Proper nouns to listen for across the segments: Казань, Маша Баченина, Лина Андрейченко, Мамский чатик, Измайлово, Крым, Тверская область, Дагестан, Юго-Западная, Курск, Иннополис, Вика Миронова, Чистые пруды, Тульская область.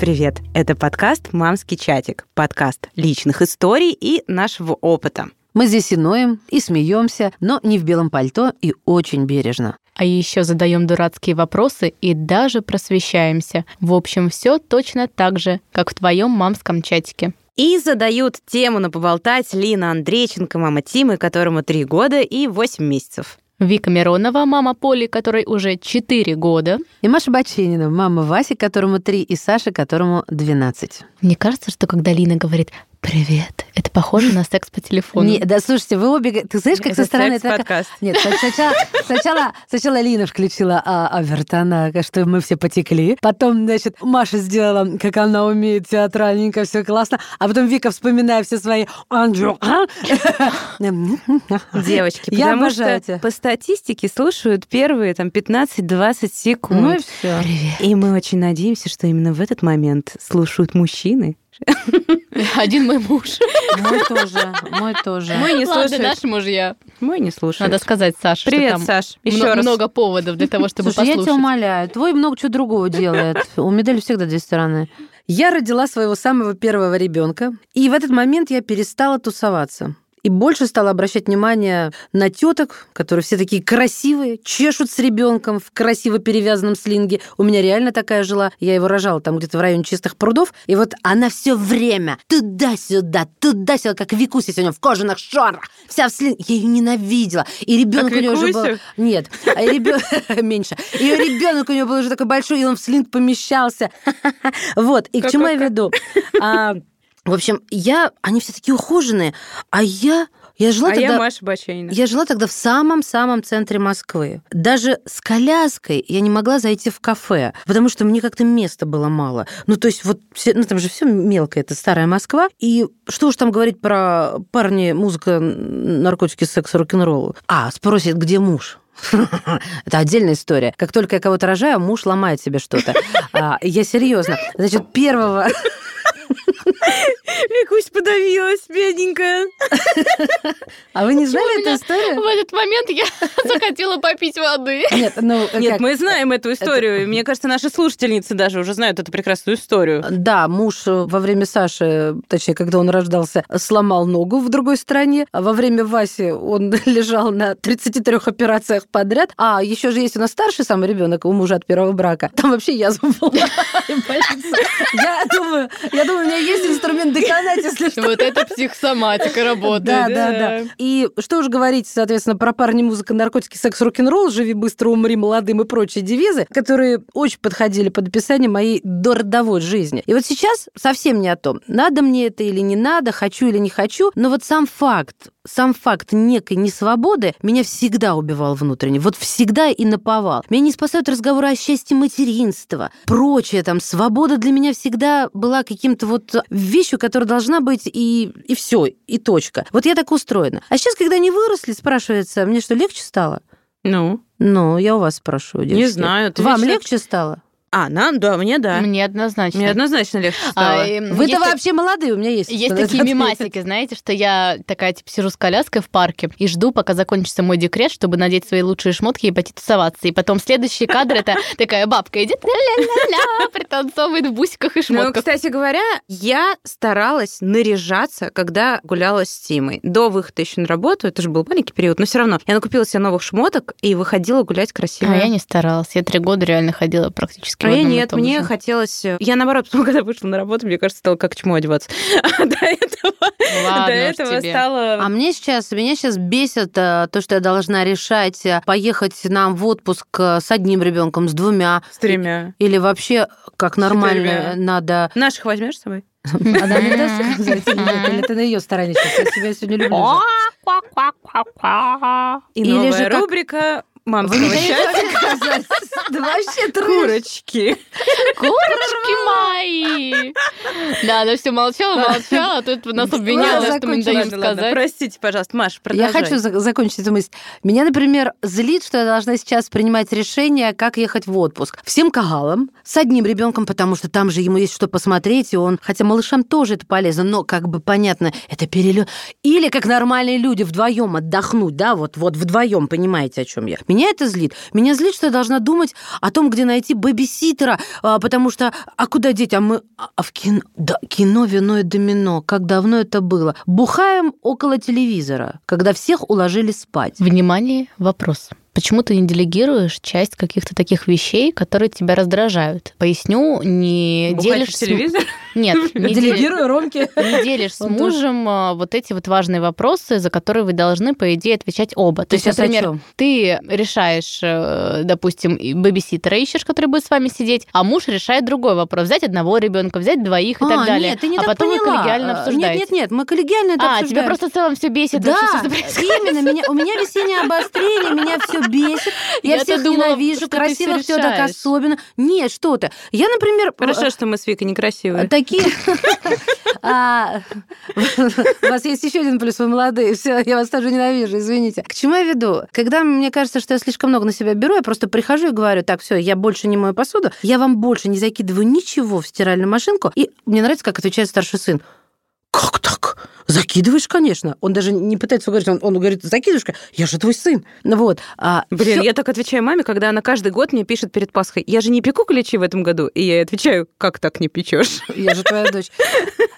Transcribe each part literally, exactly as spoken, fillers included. привет! Это подкаст «Мамский чатик», подкаст личных историй и нашего опыта. Мы здесь и ноем, и смеемся, но не в белом пальто и очень бережно. А еще задаем дурацкие вопросы и даже просвещаемся. В общем, все точно так же, как в твоем мамском чатике. И задают тему на поболтать Лина Андрейченко, мама Тимы, которому три года и восемь месяцев. Вика Миронова, мама Поли, которой уже четыре года. И Маша Баченина, мама Васи, которому три, и Саша, которому двенадцать. Мне кажется, что когда Лина говорит «Привет», это похоже на секс по телефону. Нет, да слушайте, вы обе... Ты знаешь, как это со стороны... Это секс-подкаст. Нет, сначала, сначала, сначала Лина включила а, Авертона, что мы все потекли. Потом, значит, Маша сделала, как она умеет, театральненько, все классно. А потом Вика, вспоминая все свои... Девочки, потому что по статистике слушают первые там пятнадцать-двадцать секунд. Ну и всё. Привет. И мы очень надеемся, что именно в этот момент слушают мужчины. Один мой муж. Мой тоже, мой тоже. Мой не слушает. Ладно, наши мужья. Мой не слушает. Надо сказать Саше, что там Саш, еще раз. Много поводов для того, чтобы послушать. Слушай, я тебя умоляю, твой много чего другого делает. У медали всегда две стороны. Я родила своего самого первого ребенка, и в этот момент я перестала тусоваться. И больше стала обращать внимание на теток, которые все такие красивые, чешут с ребенком в красиво перевязанном слинге. У меня реально такая жила. Я его рожала там где-то в районе Чистых прудов. И вот она все время туда-сюда, туда-сюда, как Викуся сегодня в кожаных шорах. Вся в слинге. Я ее ненавидела. И ребенок у нее уже был... Нет, меньше. И ребенок у нее был уже такой большой, и он в слинг помещался. Вот. И к чему я веду? В общем, я... Они все такие ухоженные, а я... Я жила а тогда, я Маша Баченина. Я жила тогда в самом-самом центре Москвы. Даже с коляской я не могла зайти в кафе, потому что мне как-то места было мало. Ну, то есть вот... Все, ну, там же все мелкое, это старая Москва. И что уж там говорить про парни, музыка, наркотики, секс, рок-н-ролл. А, спросит, где муж? Это отдельная история. Как только я кого-то рожаю, муж ломает себе что-то. Я серьезно. Значит, первого... Викусь подавилась, бедненькая. А вы не знали эту историю? В этот момент я захотела попить воды. Нет, ну, Нет как? мы знаем эту историю. Это... Мне кажется, наши слушательницы даже уже знают эту прекрасную историю. Да, муж во время Саши, точнее, когда он рождался, сломал ногу в другой стране. А во время Васи он лежал на тридцати трёх операциях подряд. А еще же есть у нас старший самый ребенок у мужа от первого брака. Там вообще язва была. Я думаю, я думаю, у меня есть инструмент деканат, если что. Вот это психосоматика работает. Да, да, да. И что уж говорить, соответственно, про парни, музыка, наркотики, секс, рок-н-ролл, живи быстро, умри молодым и прочие девизы, которые очень подходили под описание моей дородовой жизни. И вот сейчас совсем не о том, надо мне это или не надо, хочу или не хочу, но вот сам факт, сам факт некой несвободы меня всегда убивал внутренне, вот всегда и наповал. Меня не спасают разговоры о счастье материнства, прочее там. Свобода для меня всегда была каким-то вот вещью, которая должна быть, и, и все, и точка. Вот я так устроена. А сейчас, когда они выросли, спрашивается, мне что, легче стало? Ну? Ну, я у вас спрашиваю, девочки. Не знаю. Ты Вам легче стало? А, нам? Да, мне да. Мне однозначно. Мне однозначно легче стало. А, Вы-то вообще так... молодые, у меня есть. Есть такие мемасики, знаете, что я такая, типа, сижу с коляской в парке и жду, пока закончится мой декрет, чтобы надеть свои лучшие шмотки и пойти тусоваться. И потом следующий кадр — это такая бабка идет, ля-ля-ля-ля, пританцовывает в бусиках и шмотках. Ну, кстати говоря, я старалась наряжаться, когда гуляла с Тимой. До выхода еще на работу, это же был маленький период, но все равно. Я накупила себе новых шмоток и выходила гулять красиво. А я не старалась. Я три года реально ходила практически. А я нет, мне же хотелось... Я, наоборот, потом, когда вышла на работу, мне кажется, стала как чему одеваться. А до этого, Ладно, до этого стало... А мне сейчас, меня сейчас бесит то, что я должна решать, поехать нам в отпуск с одним ребенком, с двумя. С тремя. Или вообще, как нормально, надо... Наших возьмешь с собой? Она мне даст сказать, или ты на ее стороне сейчас? Я себя сегодня люблю. И новая рубрика... Мам, вы не даете вообще курочки. Курочки мои. Да, она все молчала, молчала, а тут нас обвиняла, что мы не даем сказать. Простите, пожалуйста, Маша, продолжай. Я хочу закончить эту мысль. Меня, например, злит, что я должна сейчас принимать решение, как ехать в отпуск. Всем кагалам, с одним ребенком, потому что там же ему есть что посмотреть, и он, хотя малышам тоже это полезно, но, как бы понятно, это перелет. Или как нормальные люди вдвоем отдохнуть, да, вот, вот вдвоем, понимаете, о чем я. Меня это злит. Меня злит, что я должна думать думать о том, где найти бэбиситера, потому что, а куда деть? А мы... А в кино... Да, кино, вино и домино. Как давно это было. Бухаем около телевизора, когда всех уложили спать. Внимание, вопрос. Почему ты не делегируешь часть каких-то таких вещей, которые тебя раздражают? Поясню, не Бухать делишь... Бухать телевизор? Нет. Не делегирую Ромке. Не делишь с мужем вот эти вот важные вопросы, за которые вы должны, по идее, отвечать оба. То есть, например, ты решаешь, допустим, бэбиситера ищешь, который будет с вами сидеть, а муж решает другой вопрос. Взять одного ребенка, взять двоих и так далее. А потом вы коллегиально обсуждаете. Нет, нет, нет, мы коллегиально это обсуждаем. А, тебя просто в целом все бесит. Да, именно. У меня весеннее обострение, меня все бесит, я, я всех думала, ненавижу, красивых все так особенно. Нет, что-то. Я, например... Хорошо, что мы с Викой некрасивые. Такие... У вас есть еще один плюс, вы молодые, все, я вас тоже ненавижу, извините. К чему я веду? Когда мне кажется, что я слишком много на себя беру, я просто прихожу и говорю, так, все, я больше не мою посуду, я вам больше не закидываю ничего в стиральную машинку. И мне нравится, как отвечает старший сын. Как так? Закидываешь, конечно. Он даже не пытается уговорить, он, он говорит, закидываешь, я же твой сын. Вот. А Блин, всё... я так отвечаю маме, когда она каждый год мне пишет перед Пасхой, я же не пеку куличи в этом году. И я ей отвечаю, как так не печешь? Я же твоя дочь.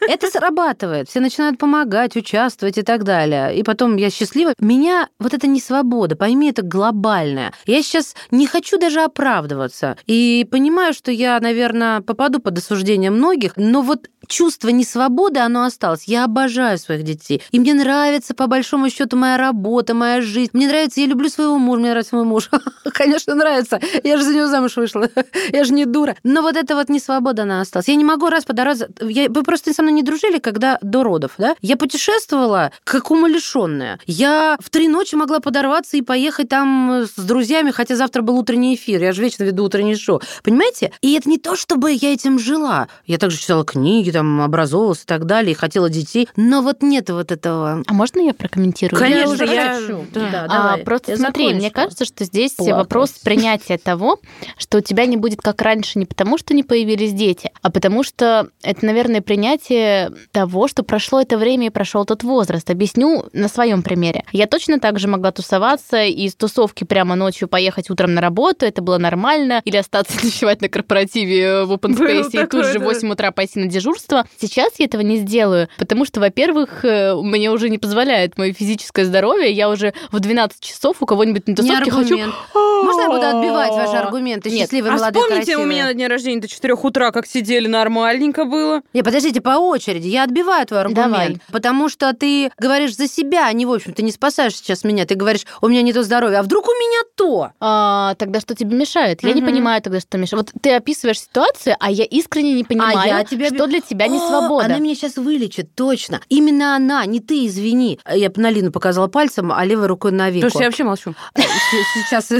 Это срабатывает. Все начинают помогать, участвовать и так далее. И потом я счастлива. Меня вот это не свобода, пойми, это глобальное. Я сейчас не хочу даже оправдываться. И понимаю, что я, наверное, попаду под осуждение многих, но вот чувство несвободы, оно осталось. Я обожаю своих детей. И мне нравится, по большому счету, моя работа, моя жизнь. Мне нравится, я люблю своего мужа, мне нравится мой муж. Конечно, нравится. Я же за него замуж вышла. Я же не дура. Но вот эта вот несвобода, она осталась. Я не могу раз по раз... Я... Вы просто со мной не дружили, когда до родов, да? Я путешествовала как умалишённая. Я в три ночи могла подорваться и поехать там с друзьями, хотя завтра был утренний эфир. Я же вечно веду утреннее шоу. Понимаете? И это не то, чтобы я этим жила. Я также читала книги, там, образовывалась и так далее, и хотела детей. Но вот нет вот этого... А можно я прокомментирую? Конечно, я... хочу. Да, да, а, просто я смотри, закончила. Мне кажется, что здесь Плакать. Вопрос принятия того, что у тебя не будет как раньше не потому, что не появились дети, а потому что это, наверное, принятие того, что прошло это время и прошел тот возраст. Объясню на своем примере. Я точно так же могла тусоваться и из тусовки прямо ночью поехать утром на работу, это было нормально, или остаться ночевать на корпоративе в Open Space Был и тут же в восемь утра пойти на дежурство. Сейчас я этого не сделаю, потому что, во-первых, мне уже не позволяет мое физическое здоровье. Я уже в двенадцать часов у кого-нибудь на тусовке хочу... Можно я буду отбивать ваши аргументы? Счастливые, молодые, красивые. А вспомните, у меня на дне рождения до четырёх утра как сидели, нормальненько было. Не, подождите, по очереди. Я отбиваю твой аргумент. Потому что ты говоришь за себя, а не, в общем, ты не спасаешь сейчас меня. Ты говоришь, у меня не то здоровье. А вдруг у меня то? Тогда что тебе мешает? Я не понимаю тогда, что мешает. Вот ты описываешь ситуацию, а я искренне не понимаю, что для тебя не свобода. Она меня сейчас вылечит, точно. Именно она, не ты, извини. Я на Лину показала пальцем, а левой рукой на Вику. Потому что я вообще молчу. Сейчас,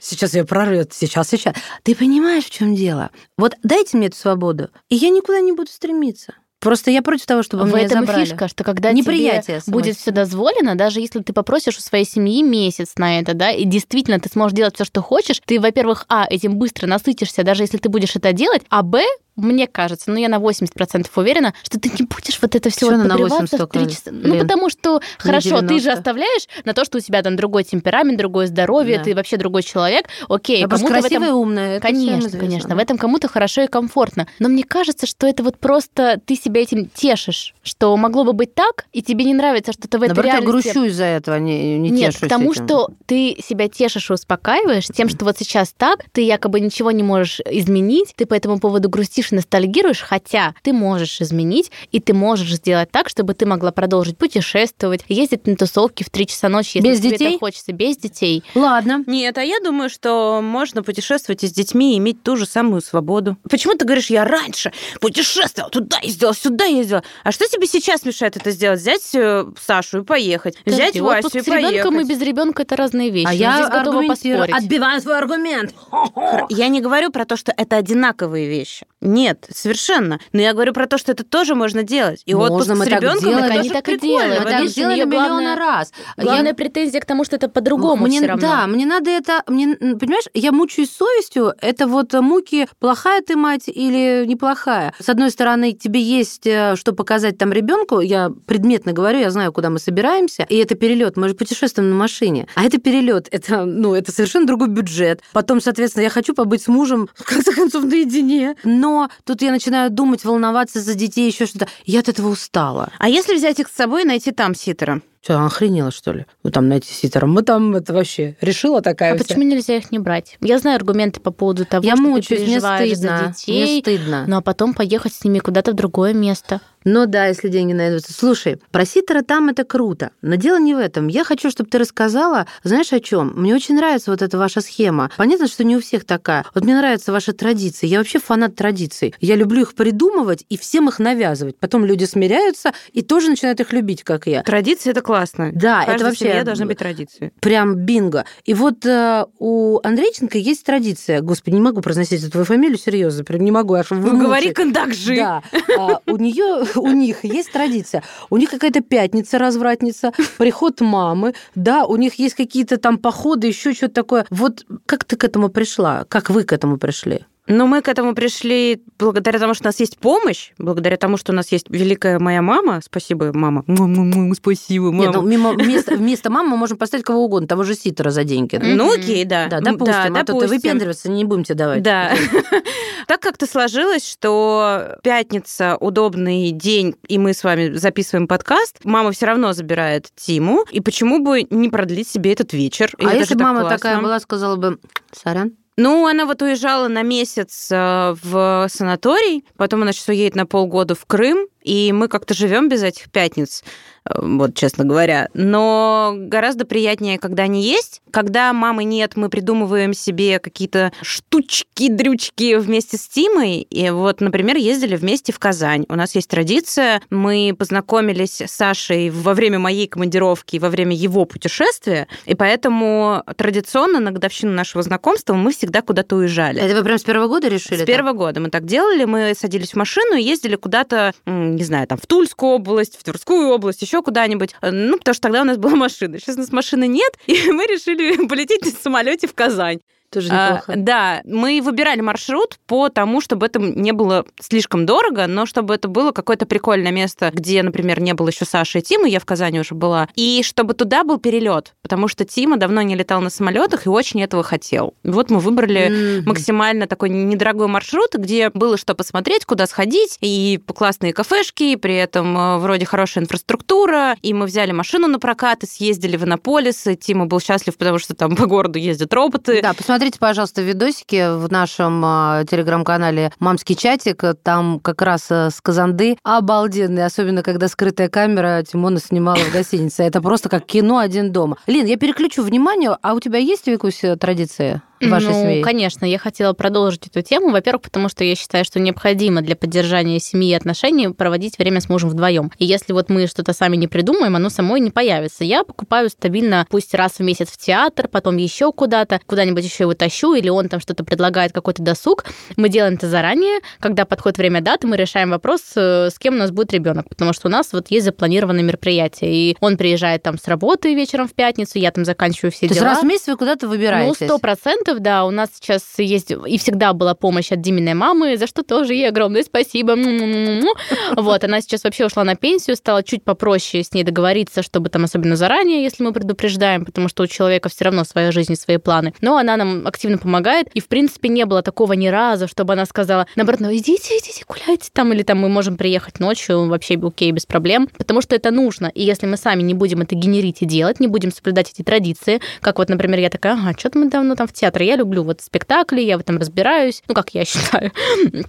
сейчас я прорвет, сейчас, сейчас. Ты понимаешь, в чем дело? Вот дайте мне эту свободу, и я никуда не буду стремиться. Просто я против того, чтобы меня забрали. В этом фишка, что когда тебе будет все дозволено, даже если ты попросишь у своей семьи месяц на это, да, и действительно ты сможешь делать все, что хочешь, ты, во-первых, а, этим быстро насытишься, даже если ты будешь это делать, а, б, мне кажется, ну я на восемьдесят процентов уверена, что ты не будешь вот это все подбиваться в три часа. Ну, потому что, хорошо, ты же оставляешь на то, что у тебя там другой темперамент, другое здоровье, да. Ты вообще другой человек. Окей, а кому-то красивая и умная. Конечно, конечно. В этом кому-то хорошо и комфортно. Но мне кажется, что это вот просто ты себя этим тешишь, что могло бы быть так, и тебе не нравится, что ты в этой реальности... Наоборот, я грущу из-за этого, не, не Нет, тешусь Нет, потому этим. Что ты себя тешишь и успокаиваешь тем, что вот сейчас так, ты якобы ничего не можешь изменить, ты по этому поводу грустишь, ностальгируешь, хотя ты можешь изменить, и ты можешь сделать так, чтобы ты могла продолжить путешествовать, ездить на тусовки в три часа ночи, если без тебе детей? Это хочется, без детей. Ладно. Нет, а я думаю, что можно путешествовать и с детьми, и иметь ту же самую свободу. Почему ты говоришь, я раньше путешествовала, туда ездила, сюда ездила. А что тебе сейчас мешает это сделать? Взять Сашу и поехать, да, взять Васю и поехать. С ребенком и без ребенка это разные вещи. А я, я здесь готова поспорить. Отбиваю свой аргумент. Я не говорю про то, что это одинаковые вещи. Нет, совершенно. Но я говорю про то, что это тоже можно делать. И отпуск с ребенком, это тоже прикольно. Мы так сделали миллион раз. Главная претензия к тому, что это по-другому все равно. Да, мне надо это... Понимаешь, я мучаюсь совестью. Это вот муки, плохая ты мать или неплохая. С одной стороны, тебе есть что показать там ребенку. Я предметно говорю, я знаю, куда мы собираемся. И это перелет. Мы же путешествуем на машине. А это перелет. Это, ну, это совершенно другой бюджет. Потом, соответственно, я хочу побыть с мужем, в конце концов, наедине. Но тут я начинаю думать, волноваться за детей, еще что-то. Я от этого устала. А если взять их с собой и найти там ситера? Что, она охренела, что ли? Ну, там, найти ситера. Мы там, это вообще, решила такая а вся. Почему нельзя их не брать? Я знаю аргументы по поводу того, я что мучаюсь, ты переживаешь мне стыдно, за детей. Мне стыдно. Ну, а потом поехать с ними куда-то в другое место. Ну да, если деньги найдутся. Слушай, про ситера там это круто, но дело не в этом. Я хочу, чтобы ты рассказала, знаешь, о чем? Мне очень нравится вот эта ваша схема. Понятно, что не у всех такая. Вот мне нравятся ваши традиции. Я вообще фанат традиций. Я люблю их придумывать и всем их навязывать. Потом люди смиряются и тоже начинают их любить, как я. Традиции – это классно. Да, в это вообще... семье должны быть традиции. Прям бинго. И вот э, у Андрейченко есть традиция. Господи, не могу произносить эту твою фамилию, серьезно, прям не могу. Аж вымучить. Ну говори кондакжи. Да. У нее... У них есть традиция. У них какая-то пятница, развратница, приход мамы, да, у них есть какие-то там походы, еще что-то такое. Вот как ты к этому пришла? Как вы к этому пришли? Но мы к этому пришли благодаря тому, что у нас есть помощь, благодаря тому, что у нас есть великая моя мама. Спасибо, мама. Мама, спасибо, мама. Нет, ну, мимо, вместо, вместо мамы мы можем поставить кого угодно, того же ситера за деньги. Да? Ну окей, да. Да, допустим, да, а допустим. То ты выпендриваться не будем тебе давать. Да. Так как-то сложилось, что пятница, удобный день, и мы с вами записываем подкаст, мама все равно забирает Тиму, и почему бы не продлить себе этот вечер? А если мама такая была, сказала бы, сорян. Ну, она вот уезжала на месяц в санаторий, потом она сейчас уедет на полгода в Крым, и мы как-то живем без этих пятниц, вот, честно говоря. Но гораздо приятнее, когда они есть. Когда мамы нет, мы придумываем себе какие-то штучки, дрючки вместе с Тимой. И вот, например, ездили вместе в Казань. У нас есть традиция. Мы познакомились с Сашей во время моей командировки, во время его путешествия. И поэтому традиционно на годовщину нашего знакомства мы всегда куда-то уезжали. Это вы прям с первого года решили? С первого года мы так делали. Мы садились в машину и ездили куда-то... не знаю, там, в Тульскую область, в Тверскую область, еще куда-нибудь. Ну, потому что тогда у нас была машина. Сейчас у нас машины нет, и мы решили полететь на самолете в Казань. Тоже неплохо. А, да, мы выбирали маршрут по тому, чтобы это не было слишком дорого, но чтобы это было какое-то прикольное место, где, например, не было еще Саши и Тимы, я в Казани уже была, и чтобы туда был перелет, потому что Тима давно не летал на самолетах и очень этого хотел. Вот мы выбрали mm-hmm. максимально такой недорогой маршрут, где было что посмотреть, куда сходить, и классные кафешки, и при этом вроде хорошая инфраструктура, и мы взяли машину на прокат и съездили в Иннополис, и Тима был счастлив, потому что там по городу ездят роботы. Да, посмотрите, Смотрите, пожалуйста, видосики в нашем телеграм-канале «Мамский чатик». Там как раз с Казанды обалденные, особенно когда скрытая камера Тимона снимала в гостинице. Это просто как кино «Один дома». Лин, я переключу внимание. А у тебя есть, Викусь, традиция? Вашей ну, семьи. Конечно, я хотела продолжить эту тему. Во-первых, потому что я считаю, что необходимо для поддержания семьи и отношений проводить время с мужем вдвоем. И если вот мы что-то сами не придумаем, оно само не появится. Я покупаю стабильно, пусть раз в месяц в театр, потом еще куда-то, куда-нибудь еще его тащу, или он там что-то предлагает, какой-то досуг. Мы делаем это заранее. Когда подходит время даты, мы решаем вопрос, с кем у нас будет ребенок, потому что у нас вот есть запланированное мероприятие. И он приезжает там с работы вечером в пятницу, я там заканчиваю все То дела. То есть раз в месяц вы куда-то выбираетесь? Ну, сто процентов. Да, у нас сейчас есть и всегда была помощь от Диминой мамы, за что тоже ей огромное спасибо. Вот, она сейчас вообще ушла на пенсию, стало чуть попроще с ней договориться, чтобы там особенно заранее, если мы предупреждаем, потому что у человека все равно своя жизнь и свои планы. Но она нам активно помогает, и, в принципе, не было такого ни разу, чтобы она сказала, наоборот, ну, идите, идите, гуляйте там, или там мы можем приехать ночью, вообще окей, без проблем, потому что это нужно. И если мы сами не будем это генерить и делать, не будем соблюдать эти традиции, как вот, например, я такая, ага, что-то мы давно там в театр. Я люблю вот спектакли, я в этом разбираюсь, ну, как я считаю.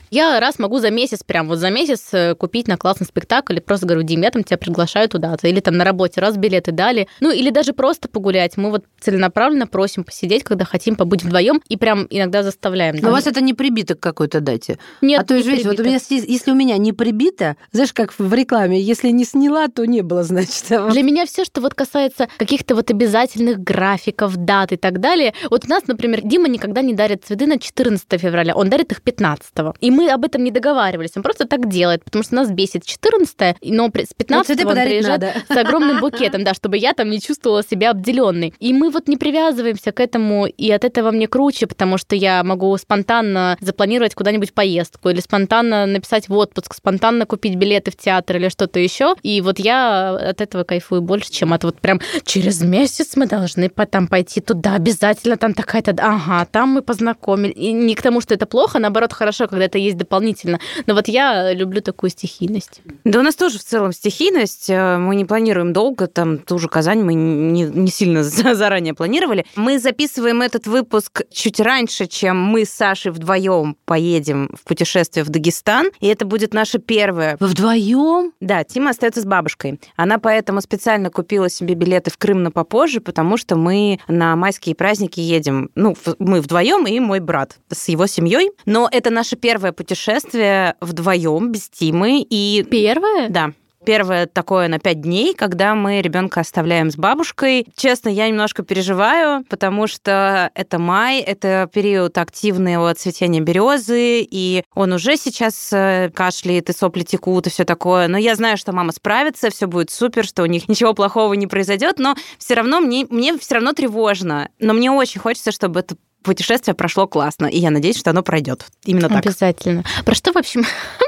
Я раз могу за месяц, прям вот за месяц купить на классный спектакль, или просто говорю, Дим, я там тебя приглашаю туда-то, или там на работе раз билеты дали, ну, или даже просто погулять. Мы вот целенаправленно просим посидеть, когда хотим, побыть вдвоем, и прям иногда заставляем. Но у вас это не прибито к какой-то дате? Нет, а то, не прибито. Вот у меня, если у меня не прибито, знаешь, как в рекламе, если не сняла, то не было, значит. Того. Для меня все, что вот касается каких-то вот обязательных графиков, дат и так далее, вот у нас, например, например, Дима никогда не дарит цветы на четырнадцатое февраля, он дарит их пятнадцатого. И мы об этом не договаривались, он просто так делает, потому что нас бесит четырнадцатое, но с пятнадцатого он приезжает надо. С огромным букетом, да, чтобы я там не чувствовала себя обделенной. И мы вот не привязываемся к этому, и от этого мне круче, потому что я могу спонтанно запланировать куда-нибудь поездку, или спонтанно написать в отпуск, спонтанно купить билеты в театр или что-то еще. И вот я от этого кайфую больше, чем от вот прям через месяц мы должны потом пойти туда, обязательно там такая-то, ага, там мы познакомились. И не к тому, что это плохо, наоборот, хорошо, когда это есть дополнительно. Но вот я люблю такую стихийность. Да у нас тоже в целом стихийность. Мы не планируем долго, там ту же Казань мы не, не сильно заранее планировали. Мы записываем этот выпуск чуть раньше, чем мы с Сашей вдвоем поедем в путешествие в Дагестан, и это будет наше первое. Вы вдвоем? Да, Тима остается с бабушкой. Она поэтому специально купила себе билеты в Крым на попозже, потому что мы на майские праздники едем. Ну, мы вдвоем и мой брат с его семьей. Но это наше первое путешествие вдвоем, без Тимы. И... Первое? Да. Первое такое на пять дней, когда мы ребенка оставляем с бабушкой. Честно, я немножко переживаю, потому что это май, это период активного цветения березы, и он уже сейчас кашляет, и сопли текут, и все такое. Но я знаю, что мама справится, все будет супер, что у них ничего плохого не произойдет, но все равно мне, мне все равно тревожно. Но мне очень хочется, чтобы это путешествие прошло классно, и я надеюсь, что оно пройдет. Именно так. Обязательно. Про что, в общем,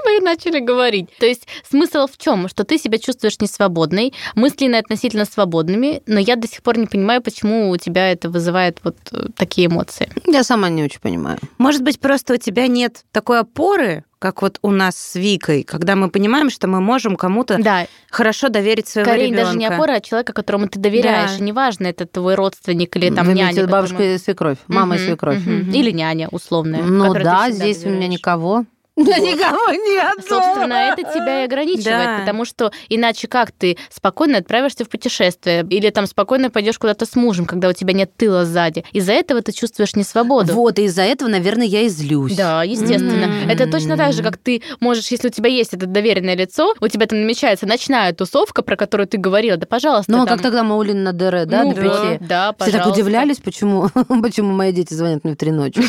мы начали говорить? То есть смысл в чем? Что ты себя чувствуешь несвободной, мысленно относительно свободными, но я до сих пор не понимаю, почему у тебя это вызывает вот такие эмоции. Я сама не очень понимаю. Может быть, просто у тебя нет такой опоры, как вот у нас с Викой, когда мы понимаем, что мы можем кому-то да. хорошо доверить своего Скорее, ребенка. Даже не опора, а человека, которому ты доверяешь. Да. И неважно, это твой родственник или там Вы няня. Которому... Бабушка и свекровь, мама и свекровь. Угу. Или няня условная. Ну да, здесь доверяешь. У меня никого. Да никого нет. Собственно, это тебя и ограничивает, да. потому что иначе как ты спокойно отправишься в путешествие или там спокойно пойдешь куда-то с мужем, когда у тебя нет тыла сзади. Из-за этого ты чувствуешь несвободу. Вот, и из-за этого, наверное, я и злюсь. Да, естественно. Mm-hmm. Это точно так же, как ты можешь, если у тебя есть это доверенное лицо, у тебя там намечается ночная тусовка, про которую ты говорила, да, пожалуйста. Ну, а там... как тогда мы у Лины на ДР, да, ну, до пяти? Да, да, пожалуйста. Все так удивлялись, почему, почему мои дети звонят мне в три ночи.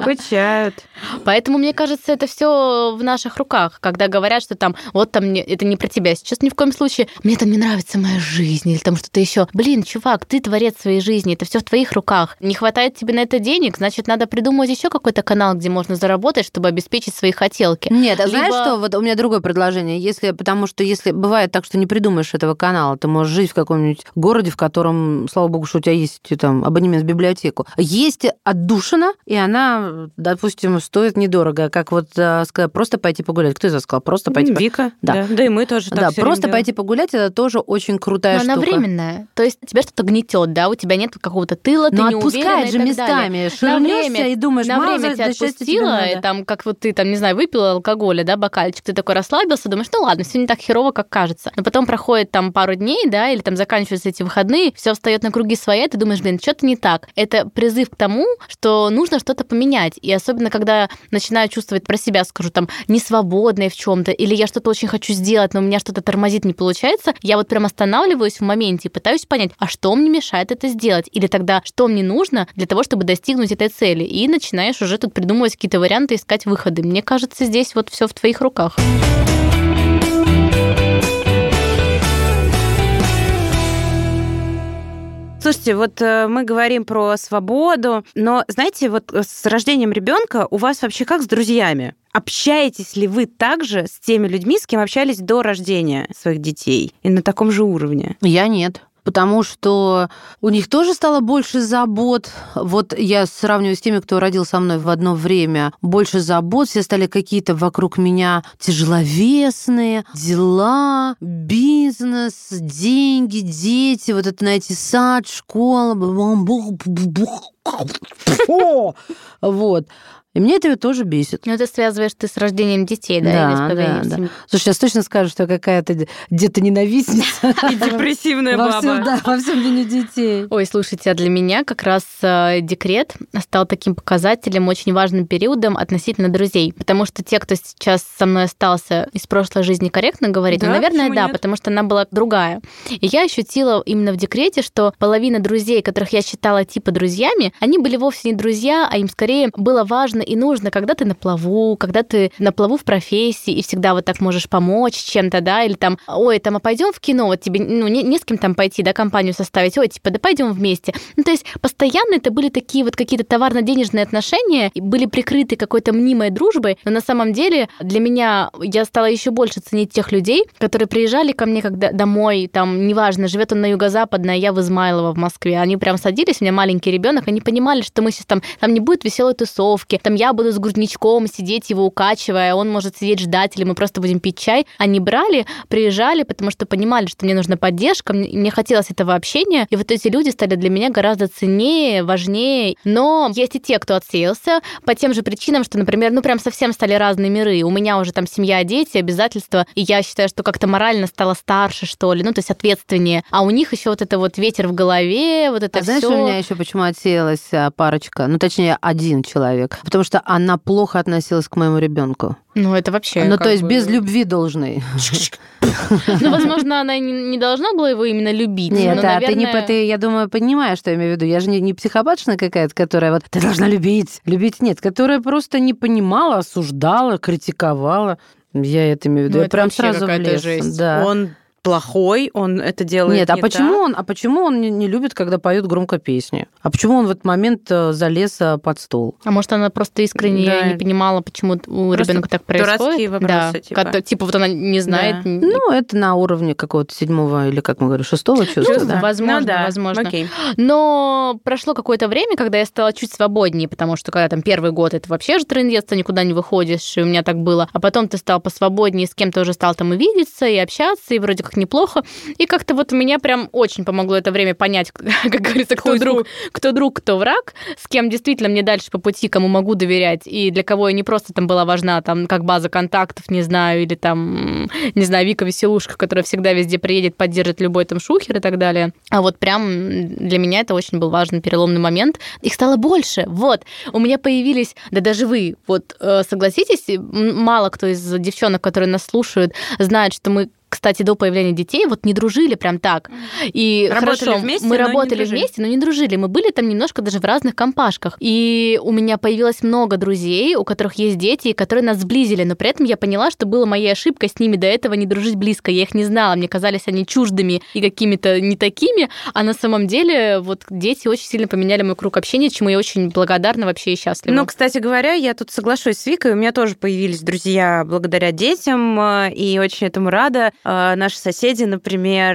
Скучают. Поэтому мне кажется, это все в наших руках, когда говорят, что там, вот там, это не про тебя сейчас ни в коем случае, мне там не нравится моя жизнь, или там что-то еще. Блин, чувак, ты творец своей жизни, это все в твоих руках. Не хватает тебе на это денег, значит, надо придумывать еще какой-то канал, где можно заработать, чтобы обеспечить свои хотелки. Нет, а Либо... знаешь что, вот у меня другое предложение, если, потому что если бывает так, что не придумаешь этого канала, ты можешь жить в каком-нибудь городе, в котором, слава богу, что у тебя есть там абонемент в библиотеку. Есть отдушина, и она, допустим, стоит недорого, как вот сказать, просто пойти погулять. Кто это сказал? Просто пойти Вика. Да. Да. да, и мы тоже так Да, просто делаем. Пойти погулять, это тоже очень крутая Но штука. Но она временная. То есть тебя что-то гнетет, да? У тебя нет какого-то тыла, Но ты не уверена и так далее. Местами. Ширнешься и думаешь, на время тебя отпустила, и там, как вот ты, там, не знаю, выпила алкоголя, да, бокальчик, ты такой расслабился, думаешь, ну ладно, все не так херово, как кажется. Но потом проходит там пару дней, да, или там заканчиваются эти выходные, все встает на круги своя, ты думаешь, блин, что-то не так. Это призыв к тому, что нужно что-то поменять. И особенно, когда начинаю чувствовать про себя, скажу, там, несвободной в чем-то, или я что-то очень хочу сделать, но у меня что-то тормозит, не получается, я вот прям останавливаюсь в моменте и пытаюсь понять, а что мне мешает это сделать, или тогда, что мне нужно для того, чтобы достигнуть этой цели, и начинаешь уже тут придумывать какие-то варианты, искать выходы. Мне кажется, здесь вот все в твоих руках. Слушайте, вот мы говорим про свободу, но, знаете, вот с рождением ребенка у вас вообще как с друзьями? Общаетесь ли вы также с теми людьми, с кем общались до рождения своих детей? И на таком же уровне? Я нет. Потому что у них тоже стало больше забот. Вот я сравниваю с теми, кто родил со мной в одно время. Больше забот, все стали какие-то вокруг меня тяжеловесные. Дела, бизнес, деньги, дети, вот это, знаете, сад, школа. Вот. И меня это тоже бесит. Ну, ты связываешь ты с рождением детей, да? Да, да, да. Слушай, сейчас точно скажу, что я какая-то детоненавистница. И депрессивная баба. Да, во всем вине детей. Ой, слушайте, а для меня как раз декрет стал таким показателем, очень важным периодом относительно друзей. Потому что те, кто сейчас со мной остался из прошлой жизни, корректно говорить, ну, наверное, да, потому что она была другая. И я ощутила именно в декрете, что половина друзей, которых я считала типа друзьями, Они были вовсе не друзья, а им скорее было важно и нужно, когда ты на плаву, когда ты на плаву в профессии и всегда вот так можешь помочь чем-то, да, или там, ой, там, а пойдем в кино, вот тебе, ну, не, не с кем там пойти, да, компанию составить, ой, типа, да пойдем вместе. Ну, то есть постоянно это были такие вот какие-то товарно-денежные отношения, были прикрыты какой-то мнимой дружбой, но на самом деле для меня я стала еще больше ценить тех людей, которые приезжали ко мне когда домой, там, неважно, живет он на Юго-Западной, я в Измайлово в Москве. Они прям садились, у меня маленький ребенок, они понимали, что мы сейчас там, там не будет веселой тусовки, там я буду с грудничком сидеть, его укачивая, он может сидеть ждать, или мы просто будем пить чай. Они брали, приезжали, потому что понимали, что мне нужна поддержка, мне, мне хотелось этого общения, и вот эти люди стали для меня гораздо ценнее, важнее. Но есть и те, кто отсеялся по тем же причинам, что, например, ну прям совсем стали разные миры. У меня уже там семья, дети, обязательства, и я считаю, что как-то морально стала старше, что ли, ну то есть ответственнее. А у них еще вот это вот ветер в голове, вот это а все. Знаешь, у меня еще почему отсеялась парочка, ну точнее один человек, потому что она плохо относилась к моему ребенку. Ну, это вообще... Ну, то есть бы... без любви должны. Ну, возможно, она не должна была его именно любить. Нет, но, да, наверное... ты, не, ты, я думаю, понимаешь, что я имею в виду. Я же не, не психопатшина какая-то, которая вот «ты должна любить». Любить нет, которая просто не понимала, осуждала, критиковала. Я это имею в виду. Ну, я прям сразу влез. Да. Он... плохой, он это делает Нет, не а почему так? он, а почему он не, не любит, когда поют громко песни? А почему он в этот момент залез под стол? А может, она просто искренне да. не понимала, почему у просто ребенка так происходит? Дурацкие вопросы, да. типа. Когда, типа, вот она не знает. Да. Ну, это на уровне какого-то седьмого или, как мы говорим, шестого чувства. Ну, да. Возможно, ну, да. возможно. Окей. Но прошло какое-то время, когда я стала чуть свободнее, потому что когда там первый год, это вообще же трындец, ты никуда не выходишь, и у меня так было. А потом ты стал посвободнее, с кем-то уже стал там и видеться, и общаться, и вроде как неплохо. И как-то вот меня прям очень помогло это время понять, как говорится, кто друг, кто друг, кто враг, с кем действительно мне дальше по пути, кому могу доверять, и для кого я не просто там была важна, там, как база контактов, не знаю, или там, не знаю, Вика Веселушка, которая всегда везде приедет, поддержит любой там шухер и так далее. А вот прям для меня это очень был важный переломный момент. Их стало больше. Вот. У меня появились, да даже вы, вот, согласитесь, мало кто из девчонок, которые нас слушают, знает, что мы, кстати, до появления детей, вот не дружили прям так. И работали хорошо, вместе, мы работали вместе, но не дружили. Мы были там немножко даже в разных компашках. И у меня появилось много друзей, у которых есть дети, и которые нас сблизили. Но при этом я поняла, что была моя ошибка с ними до этого не дружить близко. Я их не знала. Мне казались они чуждыми и какими-то не такими. А на самом деле вот дети очень сильно поменяли мой круг общения, чему я очень благодарна вообще и счастлива. Ну, кстати говоря, я тут соглашусь с Викой. У меня тоже появились друзья благодаря детям, и очень этому рада. Наши соседи, например,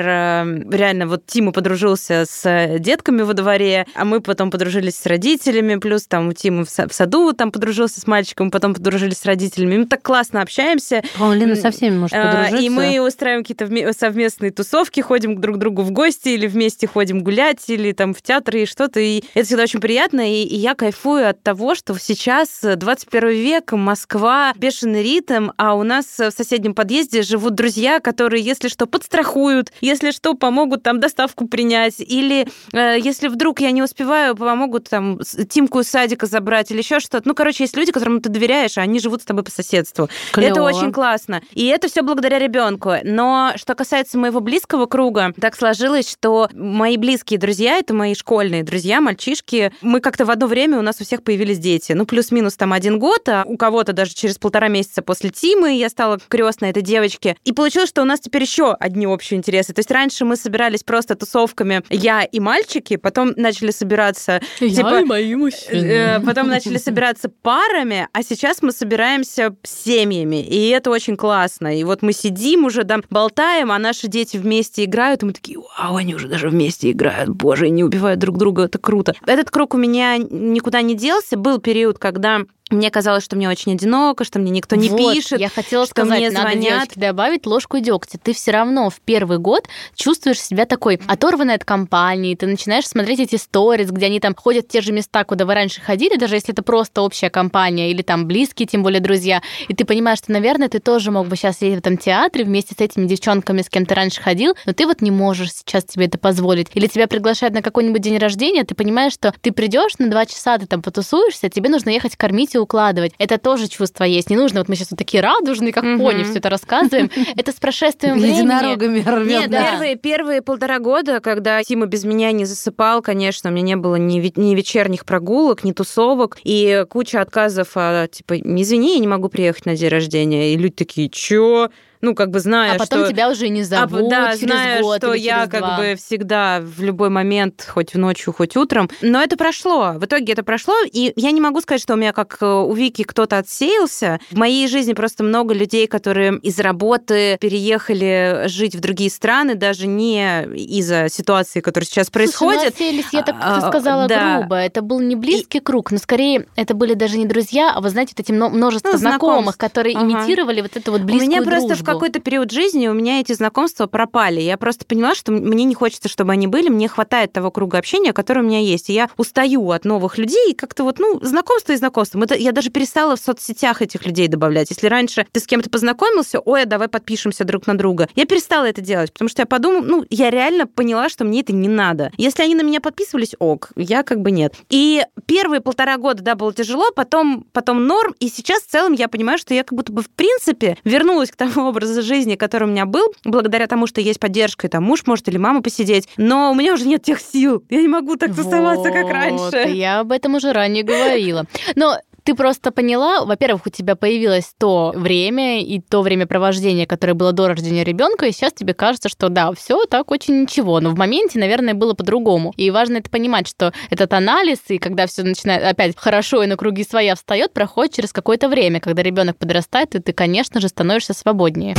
реально вот Тима подружился с детками во дворе, а мы потом подружились с родителями, плюс там у Тимы в саду там подружился с мальчиком, потом подружились с родителями. Мы так классно общаемся. О, Лена со всеми может подружиться. И мы устраиваем какие-то совместные тусовки, ходим друг к другу в гости или вместе ходим гулять, или там в театр и что-то. И это всегда очень приятно, и я кайфую от того, что сейчас двадцать первый век, Москва, бешеный ритм, а у нас в соседнем подъезде живут друзья, которые которые, если что, подстрахуют, если что, помогут там доставку принять, или э, если вдруг я не успеваю, помогут там Тимку из садика забрать или еще что-то. Ну, короче, есть люди, которым ты доверяешь, а они живут с тобой по соседству. Клево. Это очень классно. И это все благодаря ребенку. Но что касается моего близкого круга, так сложилось, что мои близкие друзья, это мои школьные друзья, мальчишки, мы как-то в одно время, у нас у всех появились дети. Ну, плюс-минус там один год, а у кого-то даже через полтора месяца после Тимы я стала крестной этой девочки. И получилось, что у нас теперь еще одни общие интересы. То есть раньше мы собирались просто тусовками я и мальчики, потом начали собираться... Я типа, и мои мужчины. Потом начали собираться парами, а сейчас мы собираемся семьями, и это очень классно. И вот мы сидим уже, там, болтаем, а наши дети вместе играют, и мы такие, вау, они уже даже вместе играют, боже, не убивают друг друга, это круто. Этот круг у меня никуда не делся. Был период, когда... Мне казалось, что мне очень одиноко, что мне никто не вот, пишет, я хотела что сказать, мне надо, звонят. Девочки, добавить ложку дегтя. Ты все равно в первый год чувствуешь себя такой оторванной от компании, ты начинаешь смотреть эти сторис, где они там ходят в те же места, куда вы раньше ходили, даже если это просто общая компания или там близкие, тем более друзья. И ты понимаешь, что, наверное, ты тоже мог бы сейчас сидеть в этом театре вместе с этими девчонками, с кем ты раньше ходил, но ты вот не можешь сейчас себе это позволить. Или тебя приглашают на какой-нибудь день рождения, ты понимаешь, что ты придешь на два часа, ты там потусуешься, тебе нужно ехать кормить все укладывать. Это тоже чувство есть. Не нужно, вот мы сейчас вот такие радужные, как пони, все это рассказываем. Это с прошествием времени. Единорогами рвёт. Нет, первые полтора года, когда Тима без меня не засыпал, конечно, у меня не было ни вечерних прогулок, ни тусовок, и куча отказов, типа, извини, я не могу приехать на день рождения. И люди такие, чё? Ну, как бы зная, что... А потом что... тебя уже не зовут а, да, через зная, год что я как два. бы всегда в любой момент, хоть ночью, хоть утром. Но это прошло. В итоге это прошло. И я не могу сказать, что у меня, как у Вики, кто-то отсеялся. В моей жизни просто много людей, которые из работы переехали жить в другие страны, даже не из-за ситуации, которая сейчас происходит. Слушай, ну, отсеялись, я так как-то сказала да. грубо. Это был не близкий и... круг, но скорее это были даже не друзья, а, вы знаете, вот эти множество ну, знакомых, которые ага. имитировали вот эту вот близкую дружбу. У меня просто дружбу. В какой-то период жизни у меня эти знакомства пропали. Я просто поняла, что мне не хочется, чтобы они были, мне хватает того круга общения, который у меня есть. И я устаю от новых людей, и как-то вот, ну, знакомство и знакомство. Я даже перестала в соцсетях этих людей добавлять. Если раньше ты с кем-то познакомился, ой, а давай подпишемся друг на друга. Я перестала это делать, потому что я подумала, ну, я реально поняла, что мне это не надо. Если они на меня подписывались, ок, я как бы нет. И первые полтора года, да, было тяжело, потом, потом норм, и сейчас в целом я понимаю, что я как будто бы в принципе вернулась к тому образу жизни, который у меня был, благодаря тому, что есть поддержка, и там муж может или мама посидеть, но у меня уже нет тех сил. Я не могу так тусоваться, вот, как раньше. Я об этом уже ранее говорила. Но ты просто поняла, во-первых, у тебя появилось то время и то времяпровождение, которое было до рождения ребенка, и сейчас тебе кажется, что да, все так очень ничего, но в моменте, наверное, было по-другому. И важно это понимать, что этот анализ, и когда все начинает опять хорошо и на круги своя встает, проходит через какое-то время, когда ребенок подрастает, и ты, конечно же, становишься свободнее.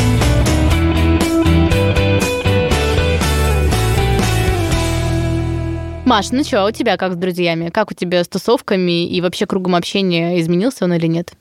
Маш, ну что, а у тебя как с друзьями? Как у тебя с тусовками и вообще кругом общения? Изменился он или нет?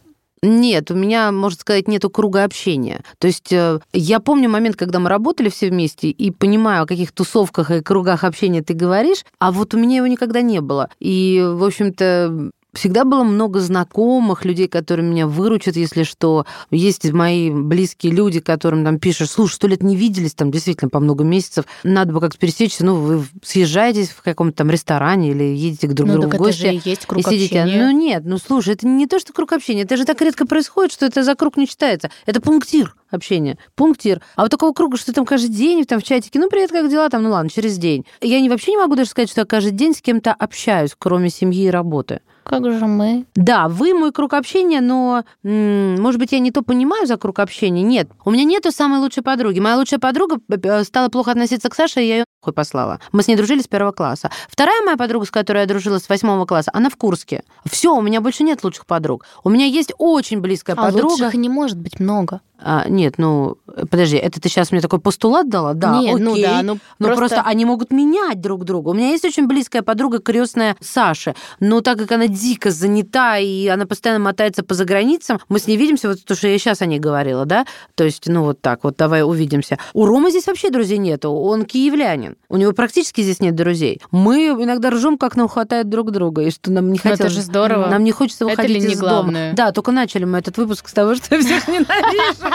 Нет, у меня, можно сказать, нету круга общения. То есть я помню момент, когда мы работали все вместе, и понимаю, о каких тусовках и кругах общения ты говоришь, а вот у меня его никогда не было. И, в общем-то... Всегда было много знакомых, людей, которые меня выручат, если что. Есть мои близкие люди, которым там пишешь, слушай, сто лет не виделись, там действительно по много месяцев, надо бы как-то пересечься, ну, вы съезжаетесь в каком-то там ресторане или едете к друг ну, другу в гости. Ну, так это же и есть круг и общения. Ну, нет, ну, слушай, это не то, что круг общения, это же так редко происходит, что это за круг не читается. Это пунктир общения, пунктир. А вот такого круга, что там каждый день, там в чатике, ну, привет, как дела, там, ну, ладно, через день. Я не, вообще не могу даже сказать, что я каждый день с кем-то общаюсь, кроме семьи и работы. Как же мы? Да, вы мой круг общения, но, может быть, я не то понимаю за круг общения? Нет. У меня нету самой лучшей подруги. Моя лучшая подруга стала плохо относиться к Саше, и я ее нахуй послала. Мы с ней дружили с первого класса. Вторая моя подруга, с которой я дружила с восьмого класса, она в Курске. Все, у меня больше нет лучших подруг. У меня есть очень близкая а подруга. А лучших не может быть много. А, нет, ну, подожди, это ты сейчас мне такой постулат дала? Да, нет, окей. Ну да, ну, но просто... просто они могут менять друг друга. У меня есть очень близкая подруга, крестная Саши, но так как она дико занята, и она постоянно мотается по заграницам, мы с ней видимся, вот то, что я сейчас о ней говорила, да? То есть, ну, вот так вот, давай увидимся. У Ромы здесь вообще друзей нету, он киевлянин, у него практически здесь нет друзей. Мы иногда ржем, как нам хватает друг друга, и что нам не хотелось... Это же здорово. Нам не хочется выходить из дома. Это ли не главное? Да, только начали мы этот выпуск с того, что я всех ненавижу.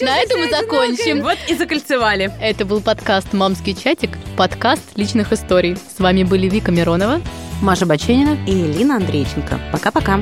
На этом мы закончим. Вот и закольцевали. Это был подкаст «Мамский чатик», подкаст личных историй. С вами были Вика Миронова, Маша Баченина и Лина Андрейченко. Пока-пока.